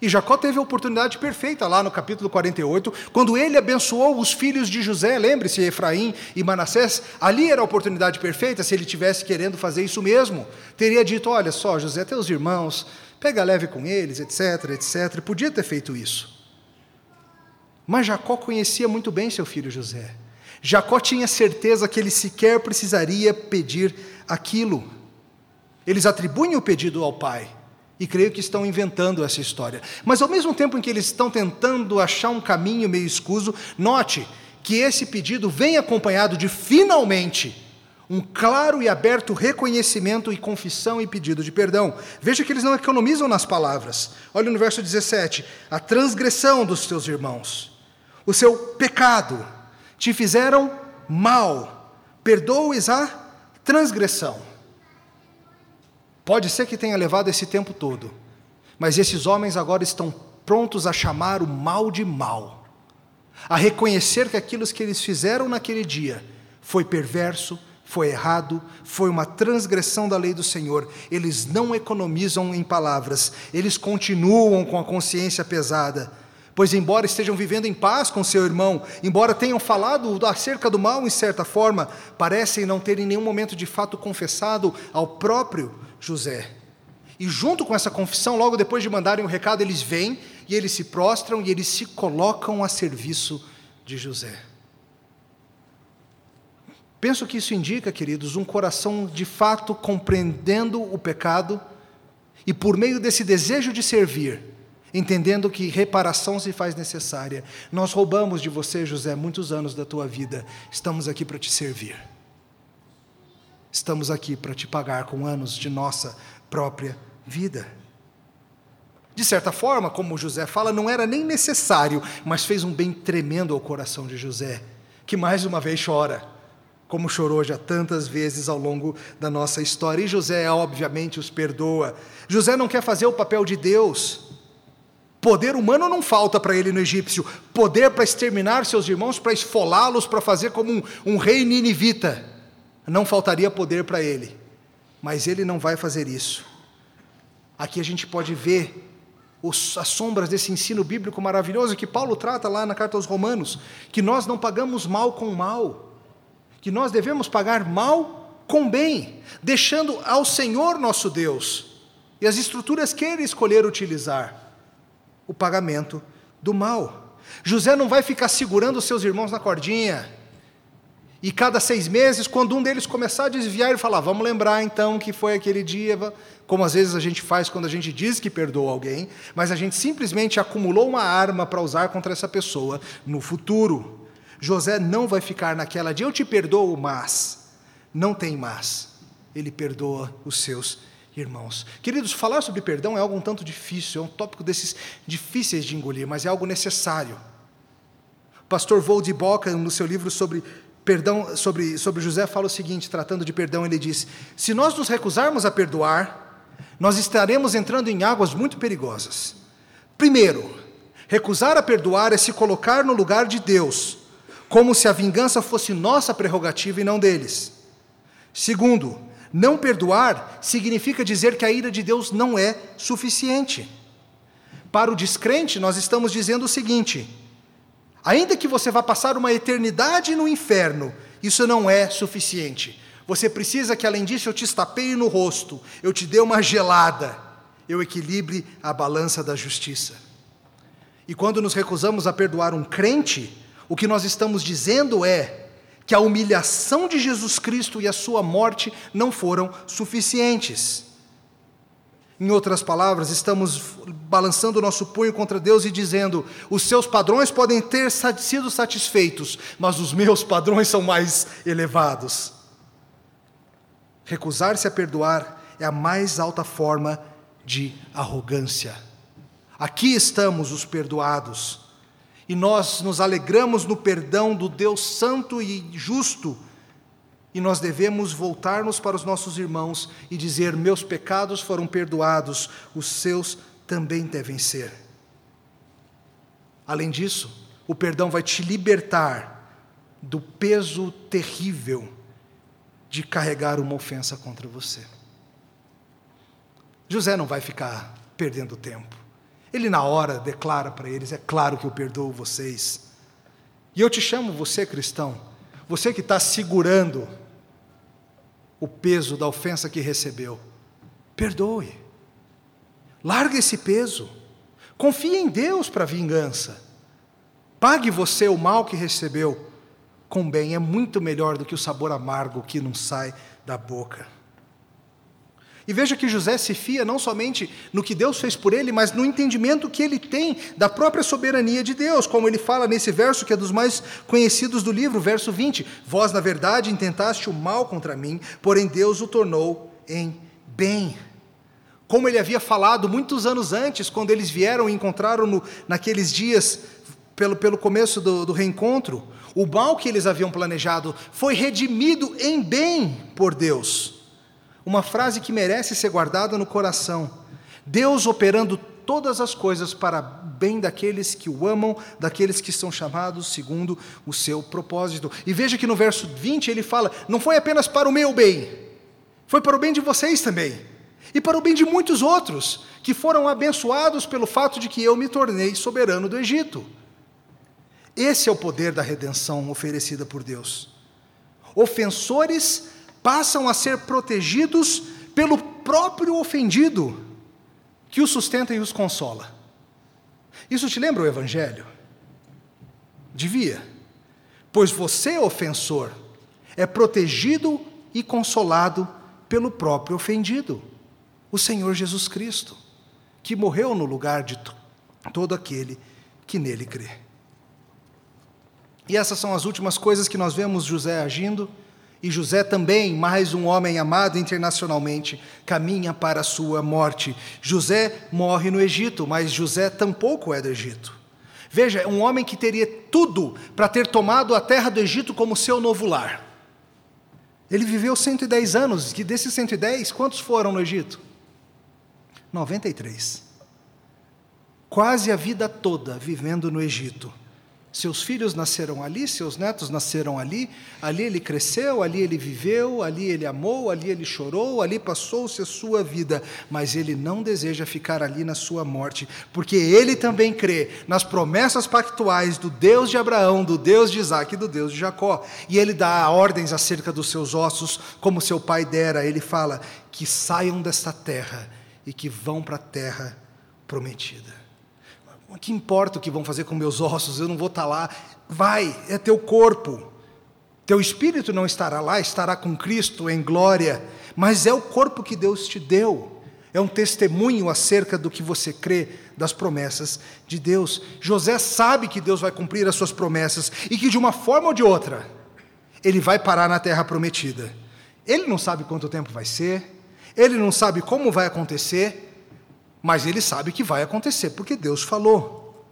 E Jacó teve a oportunidade perfeita lá no capítulo 48, quando ele abençoou os filhos de José, lembre-se, Efraim e Manassés, ali era a oportunidade perfeita. Se ele estivesse querendo fazer isso mesmo, teria dito: olha só, José, teus irmãos, pega leve com eles, etc, etc, podia ter feito isso. Mas Jacó conhecia muito bem seu filho José. Jacó tinha certeza que ele sequer precisaria pedir aquilo. Eles atribuem o pedido ao pai, e creio que estão inventando essa história. Mas ao mesmo tempo em que eles estão tentando achar um caminho meio escuso, note que esse pedido vem acompanhado de, finalmente, um claro e aberto reconhecimento e confissão e pedido de perdão. Veja que eles não economizam nas palavras. Olha no verso 17, a transgressão dos teus irmãos, o seu pecado, te fizeram mal, perdoa-lhes a transgressão. Pode ser que tenha levado esse tempo todo, mas esses homens agora estão prontos a chamar o mal de mal, a reconhecer que aquilo que eles fizeram naquele dia foi perverso, foi errado, foi uma transgressão da lei do Senhor. Eles não economizam em palavras, eles continuam com a consciência pesada, pois embora estejam vivendo em paz com seu irmão, embora tenham falado acerca do mal em certa forma, parecem não ter em nenhum momento de fato confessado ao próprio José. E junto com essa confissão, logo depois de mandarem o recado, eles vêm e eles se prostram e eles se colocam a serviço de José. Penso que isso indica, queridos, um coração de fato compreendendo o pecado e, por meio desse desejo de servir, entendendo que reparação se faz necessária. Nós roubamos de você, José, muitos anos da tua vida. Estamos aqui para te servir. Estamos aqui para te pagar com anos de nossa própria vida. De certa forma, como José fala, não era nem necessário, mas fez um bem tremendo ao coração de José, que mais uma vez chora, como chorou já tantas vezes ao longo da nossa história. E José, obviamente, os perdoa. José não quer fazer o papel de Deus. Poder humano não falta para ele no egípcio, poder para exterminar seus irmãos, para esfolá-los, para fazer como um rei ninivita, não faltaria poder para ele, mas ele não vai fazer isso. Aqui a gente pode ver as sombras desse ensino bíblico maravilhoso que Paulo trata lá na carta aos Romanos, que nós não pagamos mal com mal, que nós devemos pagar mal com bem, deixando ao Senhor nosso Deus, e as estruturas que ele escolher utilizar, o pagamento do mal. José não vai ficar segurando os seus irmãos na cordinha, e cada 6 meses, quando um deles começar a desviar, ele fala: vamos lembrar então que foi aquele dia, como às vezes a gente faz quando a gente diz que perdoa alguém, mas a gente simplesmente acumulou uma arma para usar contra essa pessoa no futuro. José não vai ficar naquela de eu te perdoo, mas não tem mas, ele perdoa os seus irmãos. Queridos, falar sobre perdão é algo um tanto difícil, é um tópico desses difíceis de engolir, mas é algo necessário. O pastor Voldy Boca, no seu livro sobre perdão, sobre José, fala o seguinte, tratando de perdão, ele diz: se nós nos recusarmos a perdoar, nós estaremos entrando em águas muito perigosas. Primeiro, recusar a perdoar é se colocar no lugar de Deus, como se a vingança fosse nossa prerrogativa e não deles. Segundo, não perdoar significa dizer que a ira de Deus não é suficiente. Para o descrente, nós estamos dizendo o seguinte: ainda que você vá passar uma eternidade no inferno, isso não é suficiente. Você precisa que, além disso, eu te estapeie no rosto, eu te dê uma gelada, eu equilibre a balança da justiça. E quando nos recusamos a perdoar um crente, o que nós estamos dizendo é que a humilhação de Jesus Cristo e a sua morte não foram suficientes. Em outras palavras, estamos balançando o nosso punho contra Deus e dizendo: os seus padrões podem ter sido satisfeitos, mas os meus padrões são mais elevados. Recusar-se a perdoar é a mais alta forma de arrogância. Aqui estamos os perdoados, e nós nos alegramos no perdão do Deus santo e justo. E nós devemos voltar-nos para os nossos irmãos e dizer: meus pecados foram perdoados, os seus também devem ser. Além disso, o perdão vai te libertar do peso terrível de carregar uma ofensa contra você. José não vai ficar perdendo tempo. Ele na hora declara para eles: é claro que eu perdoo vocês. E eu te chamo, você cristão, você que está segurando o peso da ofensa que recebeu, perdoe, larga esse peso, confie em Deus para a vingança, pague você o mal que recebeu com bem. É muito melhor do que o sabor amargo que não sai da boca. E veja que José se fia não somente no que Deus fez por ele, mas no entendimento que ele tem da própria soberania de Deus, como ele fala nesse verso que é dos mais conhecidos do livro, verso 20, vós na verdade intentaste o mal contra mim, porém Deus o tornou em bem. Como ele havia falado muitos anos antes, quando eles vieram e encontraram-no naqueles dias, pelo começo do reencontro, o mal que eles haviam planejado foi redimido em bem por Deus. Uma frase que merece ser guardada no coração: Deus operando todas as coisas para bem daqueles que o amam, daqueles que são chamados segundo o seu propósito. E veja que no verso 20 ele fala: não foi apenas para o meu bem, foi para o bem de vocês também, e para o bem de muitos outros, que foram abençoados pelo fato de que eu me tornei soberano do Egito. Esse é o poder da redenção oferecida por Deus. Ofensores passam a ser protegidos pelo próprio ofendido, que os sustenta e os consola. Isso te lembra o Evangelho? Devia. Pois você, ofensor, é protegido e consolado pelo próprio ofendido, o Senhor Jesus Cristo, que morreu no lugar de todo aquele que nele crê. E essas são as últimas coisas que nós vemos José agindo, e José também, mais um homem amado internacionalmente, caminha para a sua morte. José morre no Egito, mas José tampouco é do Egito. Veja, um homem que teria tudo para ter tomado a terra do Egito como seu novo lar. Ele viveu 110 anos, e desses 110, quantos foram no Egito? 93. Quase a vida toda vivendo no Egito. Seus filhos nasceram ali, seus netos nasceram ali, ali ele cresceu, ali ele viveu, ali ele amou, ali ele chorou, ali passou-se a sua vida, mas ele não deseja ficar ali na sua morte, porque ele também crê nas promessas pactuais do Deus de Abraão, do Deus de Isaac e do Deus de Jacó, e ele dá ordens acerca dos seus ossos, como seu pai dera. Ele fala que saiam desta terra e que vão para a terra prometida. Que importa o que vão fazer com meus ossos, eu não vou estar lá. Vai, é teu corpo, teu espírito não estará lá, estará com Cristo em glória, mas é o corpo que Deus te deu, é um testemunho acerca do que você crê, das promessas de Deus. José sabe que Deus vai cumprir as suas promessas, e que de uma forma ou de outra, ele vai parar na terra prometida. Ele não sabe quanto tempo vai ser, ele não sabe como vai acontecer, mas ele sabe que vai acontecer, porque Deus falou.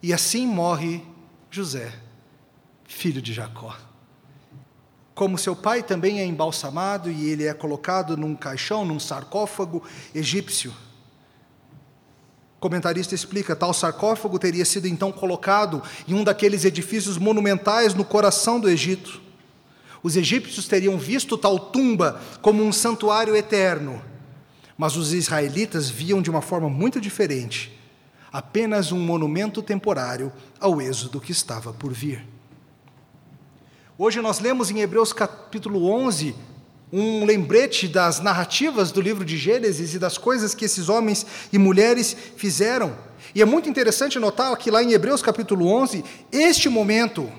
E assim morre José, filho de Jacó. Como seu pai também é embalsamado, e ele é colocado num caixão, num sarcófago egípcio. O comentarista explica: tal sarcófago teria sido então colocado em um daqueles edifícios monumentais no coração do Egito. Os egípcios teriam visto tal tumba como um santuário eterno, mas os israelitas viam de uma forma muito diferente, apenas um monumento temporário ao êxodo que estava por vir. Hoje nós lemos em Hebreus capítulo 11, um lembrete das narrativas do livro de Gênesis e das coisas que esses homens e mulheres fizeram. E é muito interessante notar que lá em Hebreus capítulo 11, este momento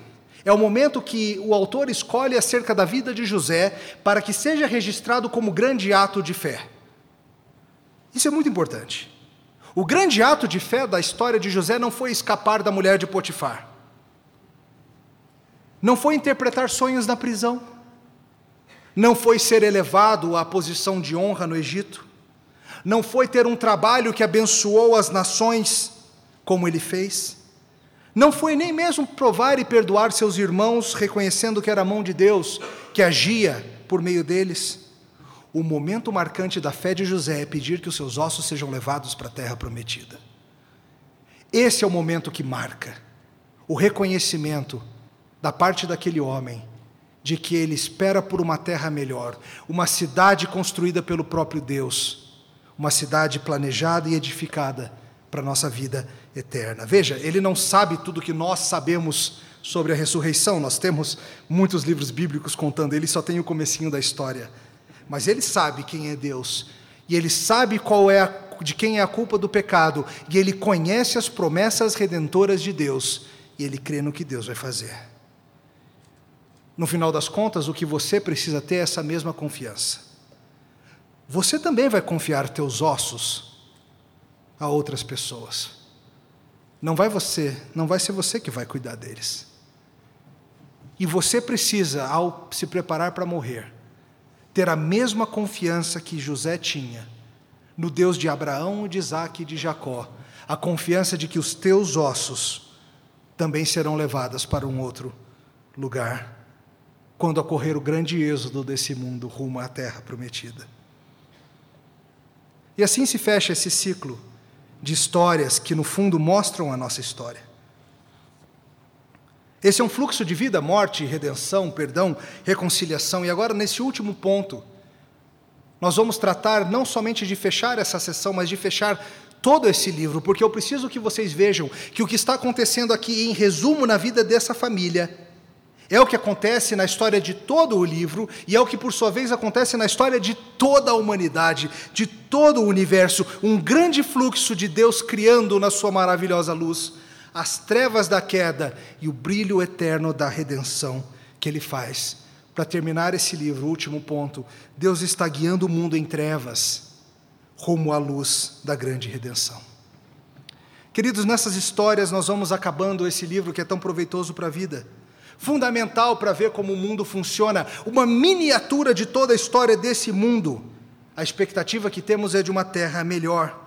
é o momento que o autor escolhe acerca da vida de José para que seja registrado como grande ato de fé. Isso é muito importante. O grande ato de fé da história de José não foi escapar da mulher de Potifar. Não foi interpretar sonhos na prisão. Não foi ser elevado à posição de honra no Egito. Não foi ter um trabalho que abençoou as nações, como ele fez. Não foi nem mesmo provar e perdoar seus irmãos, reconhecendo que era a mão de Deus que agia por meio deles. O momento marcante da fé de José é pedir que os seus ossos sejam levados para a terra prometida. Esse é o momento que marca o reconhecimento da parte daquele homem, de que ele espera por uma terra melhor, uma cidade construída pelo próprio Deus, uma cidade planejada e edificada para a nossa vida eterna. Veja, ele não sabe tudo que nós sabemos sobre a ressurreição, nós temos muitos livros bíblicos contando, ele só tem o comecinho da história, mas ele sabe quem é Deus, e ele sabe qual é de quem é a culpa do pecado, e ele conhece as promessas redentoras de Deus, e ele crê no que Deus vai fazer. No final das contas, o que você precisa ter é essa mesma confiança. Você também vai confiar teus ossos a outras pessoas. Não vai ser você que vai cuidar deles. E você precisa, ao se preparar para morrer, ter a mesma confiança que José tinha no Deus de Abraão, de Isaque e de Jacó, a confiança de que os teus ossos também serão levados para um outro lugar, quando ocorrer o grande êxodo desse mundo rumo à terra prometida. E assim se fecha esse ciclo de histórias que, no fundo, mostram a nossa história. Esse é um fluxo de vida, morte, redenção, perdão, reconciliação. E agora, nesse último ponto, nós vamos tratar não somente de fechar essa sessão, mas de fechar todo esse livro, porque eu preciso que vocês vejam que o que está acontecendo aqui, em resumo, na vida dessa família, é o que acontece na história de todo o livro, e é o que, por sua vez, acontece na história de toda a humanidade, de todo o universo, um grande fluxo de Deus criando na sua maravilhosa luz as trevas da queda e o brilho eterno da redenção que Ele faz. Para terminar esse livro, último ponto, Deus está guiando o mundo em trevas, rumo à luz da grande redenção. Queridos, nessas histórias nós vamos acabando esse livro que é tão proveitoso para a vida, fundamental para ver como o mundo funciona, uma miniatura de toda a história desse mundo. A expectativa que temos é de uma terra melhor.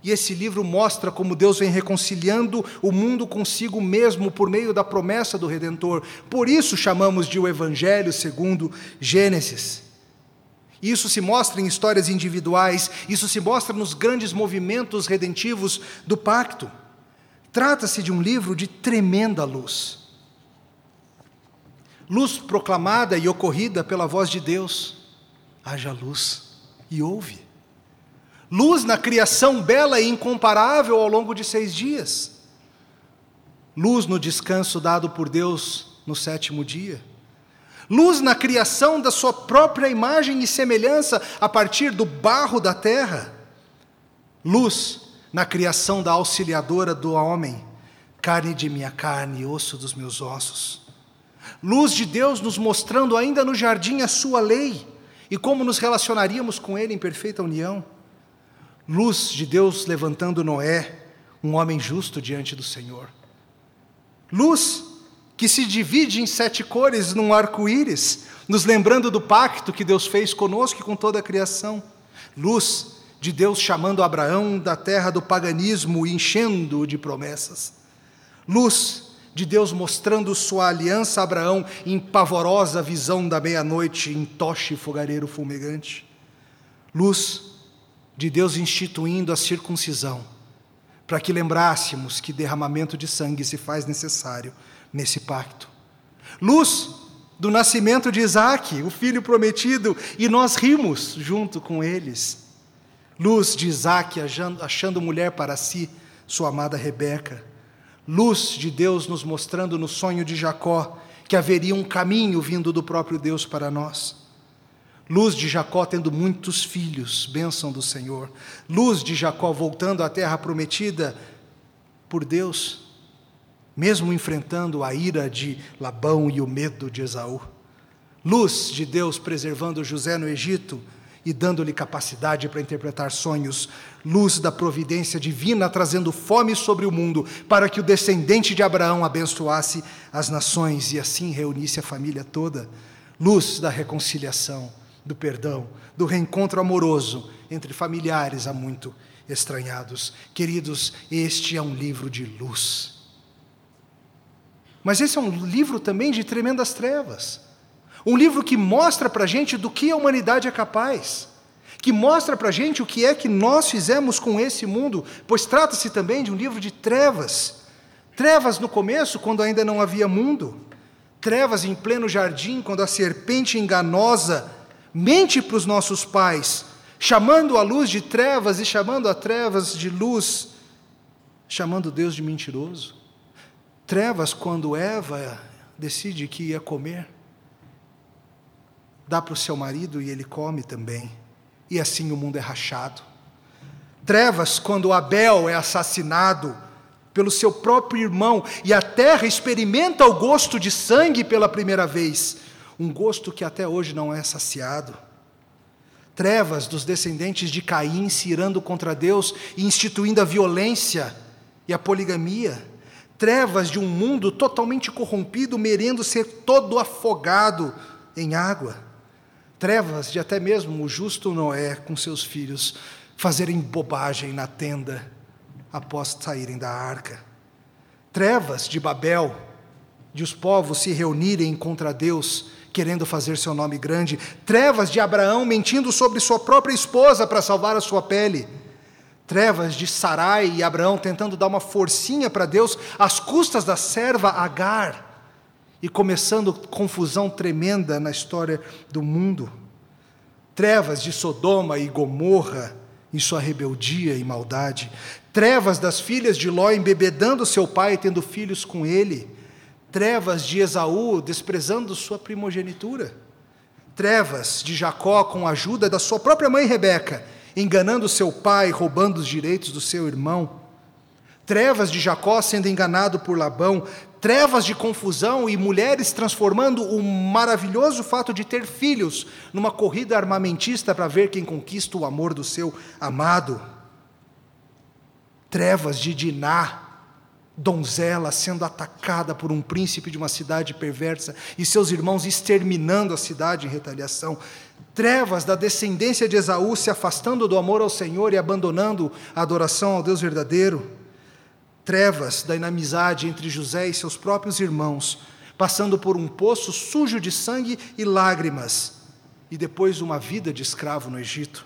E esse livro mostra como Deus vem reconciliando o mundo consigo mesmo por meio da promessa do Redentor. Por isso chamamos de o Evangelho segundo Gênesis. Isso se mostra em histórias individuais, isso se mostra nos grandes movimentos redentivos do pacto. Trata-se de um livro de tremenda luz. Luz proclamada e ocorrida pela voz de Deus. Haja luz e ouve. Luz na criação bela e incomparável ao longo de 6 dias. Luz no descanso dado por Deus no 7º dia. Luz na criação da sua própria imagem e semelhança a partir do barro da terra. Luz na criação da auxiliadora do homem, carne de minha carne e osso dos meus ossos. Luz de Deus nos mostrando ainda no jardim a sua lei e como nos relacionaríamos com Ele em perfeita união. Luz de Deus levantando Noé, um homem justo diante do Senhor. Luz que se divide em 7 cores num arco-íris, nos lembrando do pacto que Deus fez conosco e com toda a criação. Luz de Deus chamando Abraão da terra do paganismo e enchendo-o de promessas. Luz de Deus mostrando sua aliança a Abraão em pavorosa visão da meia-noite, em toche e fogareiro fumegante. Luz de Deus instituindo a circuncisão, para que lembrássemos que derramamento de sangue se faz necessário nesse pacto. Luz do nascimento de Isaque, o filho prometido, e nós rimos junto com eles. Luz de Isaque achando mulher para si, sua amada Rebeca. Luz de Deus nos mostrando no sonho de Jacó que haveria um caminho vindo do próprio Deus para nós. Luz de Jacó tendo muitos filhos, bênção do Senhor. Luz de Jacó voltando à terra prometida por Deus, mesmo enfrentando a ira de Labão e o medo de Esaú. Luz de Deus preservando José no Egito e dando-lhe capacidade para interpretar sonhos, luz da providência divina, trazendo fome sobre o mundo, para que o descendente de Abraão abençoasse as nações e assim reunisse a família toda, luz da reconciliação, do perdão, do reencontro amoroso entre familiares há muito estranhados. Queridos, este é um livro de luz. Mas esse é um livro também de tremendas trevas. Um livro que mostra para a gente do que a humanidade é capaz, que mostra para a gente o que é que nós fizemos com esse mundo, pois trata-se também de um livro de trevas. Trevas no começo, quando ainda não havia mundo. Trevas em pleno jardim, quando a serpente enganosa mente para os nossos pais, chamando a luz de trevas e chamando a trevas de luz, chamando Deus de mentiroso. Trevas quando Eva decide que ia comer, dá para o seu marido e ele come também, e assim o mundo é rachado. Trevas quando Abel é assassinado pelo seu próprio irmão, e a terra experimenta o gosto de sangue pela primeira vez, um gosto que até hoje não é saciado. Trevas dos descendentes de Caim se irando contra Deus e instituindo a violência e a poligamia. Trevas de um mundo totalmente corrompido, merendo ser todo afogado em água. Trevas de até mesmo o justo Noé com seus filhos fazerem bobagem na tenda após saírem da arca. Trevas de Babel, de os povos se reunirem contra Deus, querendo fazer seu nome grande. Trevas de Abraão mentindo sobre sua própria esposa para salvar a sua pele. Trevas de Sarai e Abraão tentando dar uma forcinha para Deus, às custas da serva Agar, e começando confusão tremenda na história do mundo. Trevas de Sodoma e Gomorra, em sua rebeldia e maldade. Trevas das filhas de Ló, embebedando seu pai e tendo filhos com ele. Trevas de Esaú, desprezando sua primogenitura. Trevas de Jacó, com a ajuda da sua própria mãe Rebeca, enganando seu pai, roubando os direitos do seu irmão. Trevas de Jacó sendo enganado por Labão. Trevas de confusão e mulheres transformando o maravilhoso fato de ter filhos numa corrida armamentista para ver quem conquista o amor do seu amado. Trevas de Diná, donzela sendo atacada por um príncipe de uma cidade perversa e seus irmãos exterminando a cidade em retaliação. Trevas da descendência de Esaú se afastando do amor ao Senhor e abandonando a adoração ao Deus verdadeiro. Trevas da inimizade entre José e seus próprios irmãos, passando por um poço sujo de sangue e lágrimas, e depois uma vida de escravo no Egito.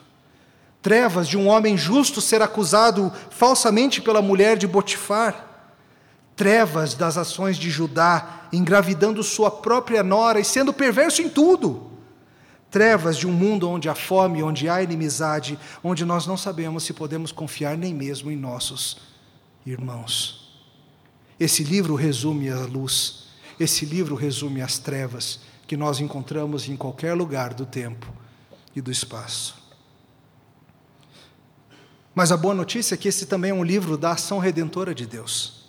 Trevas de um homem justo ser acusado falsamente pela mulher de Botifar. Trevas das ações de Judá, engravidando sua própria nora e sendo perverso em tudo. Trevas de um mundo onde há fome, onde há inimizade, onde nós não sabemos se podemos confiar nem mesmo em nossos irmãos. Esse livro resume a luz, esse livro resume as trevas que nós encontramos em qualquer lugar do tempo e do espaço. Mas a boa notícia é que esse também é um livro da ação redentora de Deus.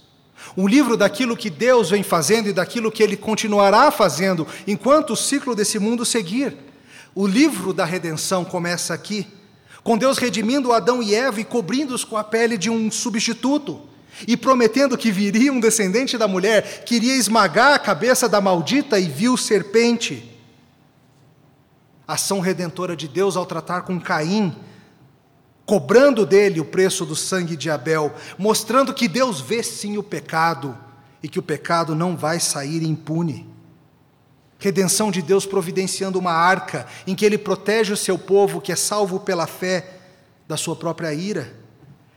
Um livro daquilo que Deus vem fazendo e daquilo que Ele continuará fazendo enquanto o ciclo desse mundo seguir. O livro da redenção começa aqui, com Deus redimindo Adão e Eva e cobrindo-os com a pele de um substituto, e prometendo que viria um descendente da mulher que iria esmagar a cabeça da maldita e vil serpente. A ação redentora de Deus ao tratar com Caim, cobrando dele o preço do sangue de Abel, mostrando que Deus vê sim o pecado, e que o pecado não vai sair impune. Redenção de Deus providenciando uma arca em que Ele protege o seu povo, que é salvo pela fé da sua própria ira.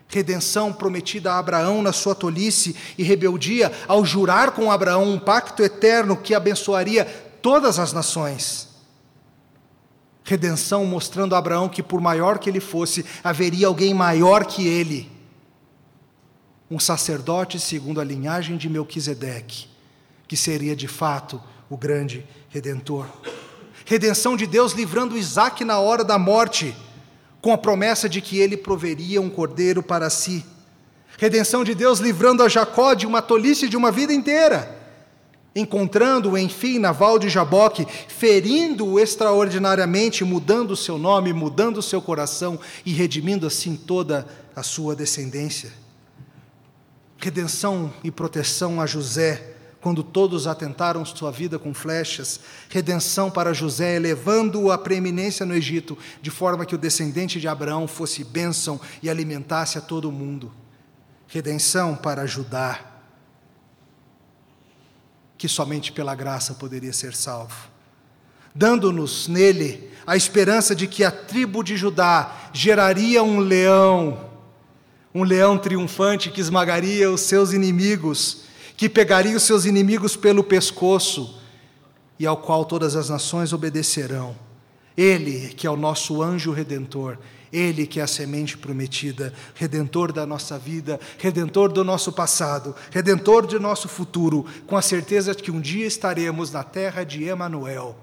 Redenção prometida a Abraão na sua tolice e rebeldia ao jurar com Abraão um pacto eterno que abençoaria todas as nações. Redenção mostrando a Abraão que, por maior que ele fosse, haveria alguém maior que ele, um sacerdote segundo a linhagem de Melquisedec, que seria de fato o grande Redentor. Redenção de Deus livrando Isaque na hora da morte, com a promessa de que ele proveria um cordeiro para si. Redenção de Deus livrando a Jacó de uma tolice de uma vida inteira, encontrando-o, enfim, na val de Jaboque, ferindo-o extraordinariamente, mudando o seu nome, mudando o seu coração e redimindo assim toda a sua descendência. Redenção e proteção a José, quando todos atentaram sua vida com flechas. Redenção para José, elevando-o à preeminência no Egito, de forma que o descendente de Abraão fosse bênção e alimentasse a todo o mundo. Redenção para Judá, que somente pela graça poderia ser salvo, dando-nos nele a esperança de que a tribo de Judá geraria um leão triunfante que esmagaria os seus inimigos, que pegaria os seus inimigos pelo pescoço, e ao qual todas as nações obedecerão. Ele que é o nosso anjo redentor, Ele que é a semente prometida, redentor da nossa vida, redentor do nosso passado, redentor do nosso futuro, com a certeza de que um dia estaremos na terra de Emanuel.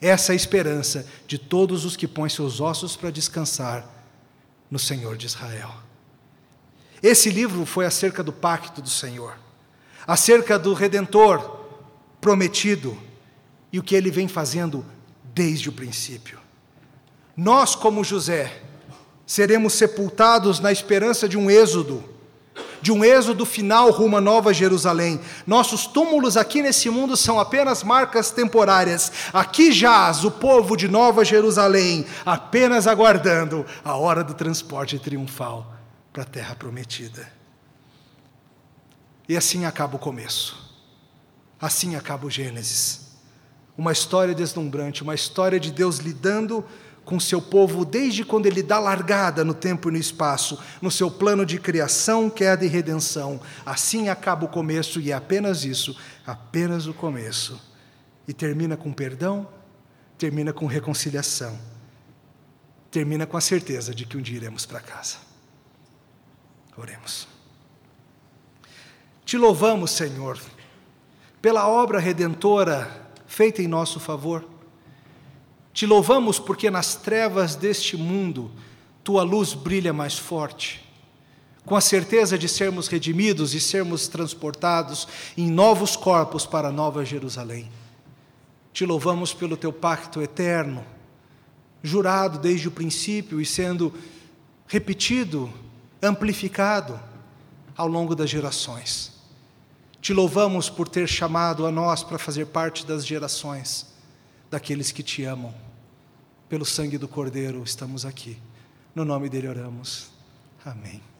Essa é a esperança de todos os que põem seus ossos para descansar no Senhor de Israel. Esse livro foi acerca do pacto do Senhor, acerca do Redentor prometido e o que Ele vem fazendo desde o princípio. Nós, como José, seremos sepultados na esperança de um êxodo final rumo à Nova Jerusalém. Nossos túmulos aqui nesse mundo são apenas marcas temporárias. Aqui jaz o povo de Nova Jerusalém, apenas aguardando a hora do transporte triunfal para a terra prometida. E assim acaba o começo. Assim acaba o Gênesis. Uma história deslumbrante, uma história de Deus lidando com seu povo desde quando Ele dá largada no tempo e no espaço, no seu plano de criação, queda e redenção. Assim acaba o começo, e é apenas isso, apenas o começo. E termina com perdão, termina com reconciliação, termina com a certeza de que um dia iremos para casa. Oremos. Te louvamos, Senhor, pela obra redentora feita em nosso favor. Te louvamos porque nas trevas deste mundo, Tua luz brilha mais forte, com a certeza de sermos redimidos e sermos transportados em novos corpos para a Nova Jerusalém. Te louvamos pelo Teu pacto eterno, jurado desde o princípio e sendo repetido, amplificado ao longo das gerações. Te louvamos por ter chamado a nós para fazer parte das gerações daqueles que Te amam. Pelo sangue do Cordeiro estamos aqui. No nome dele oramos. Amém.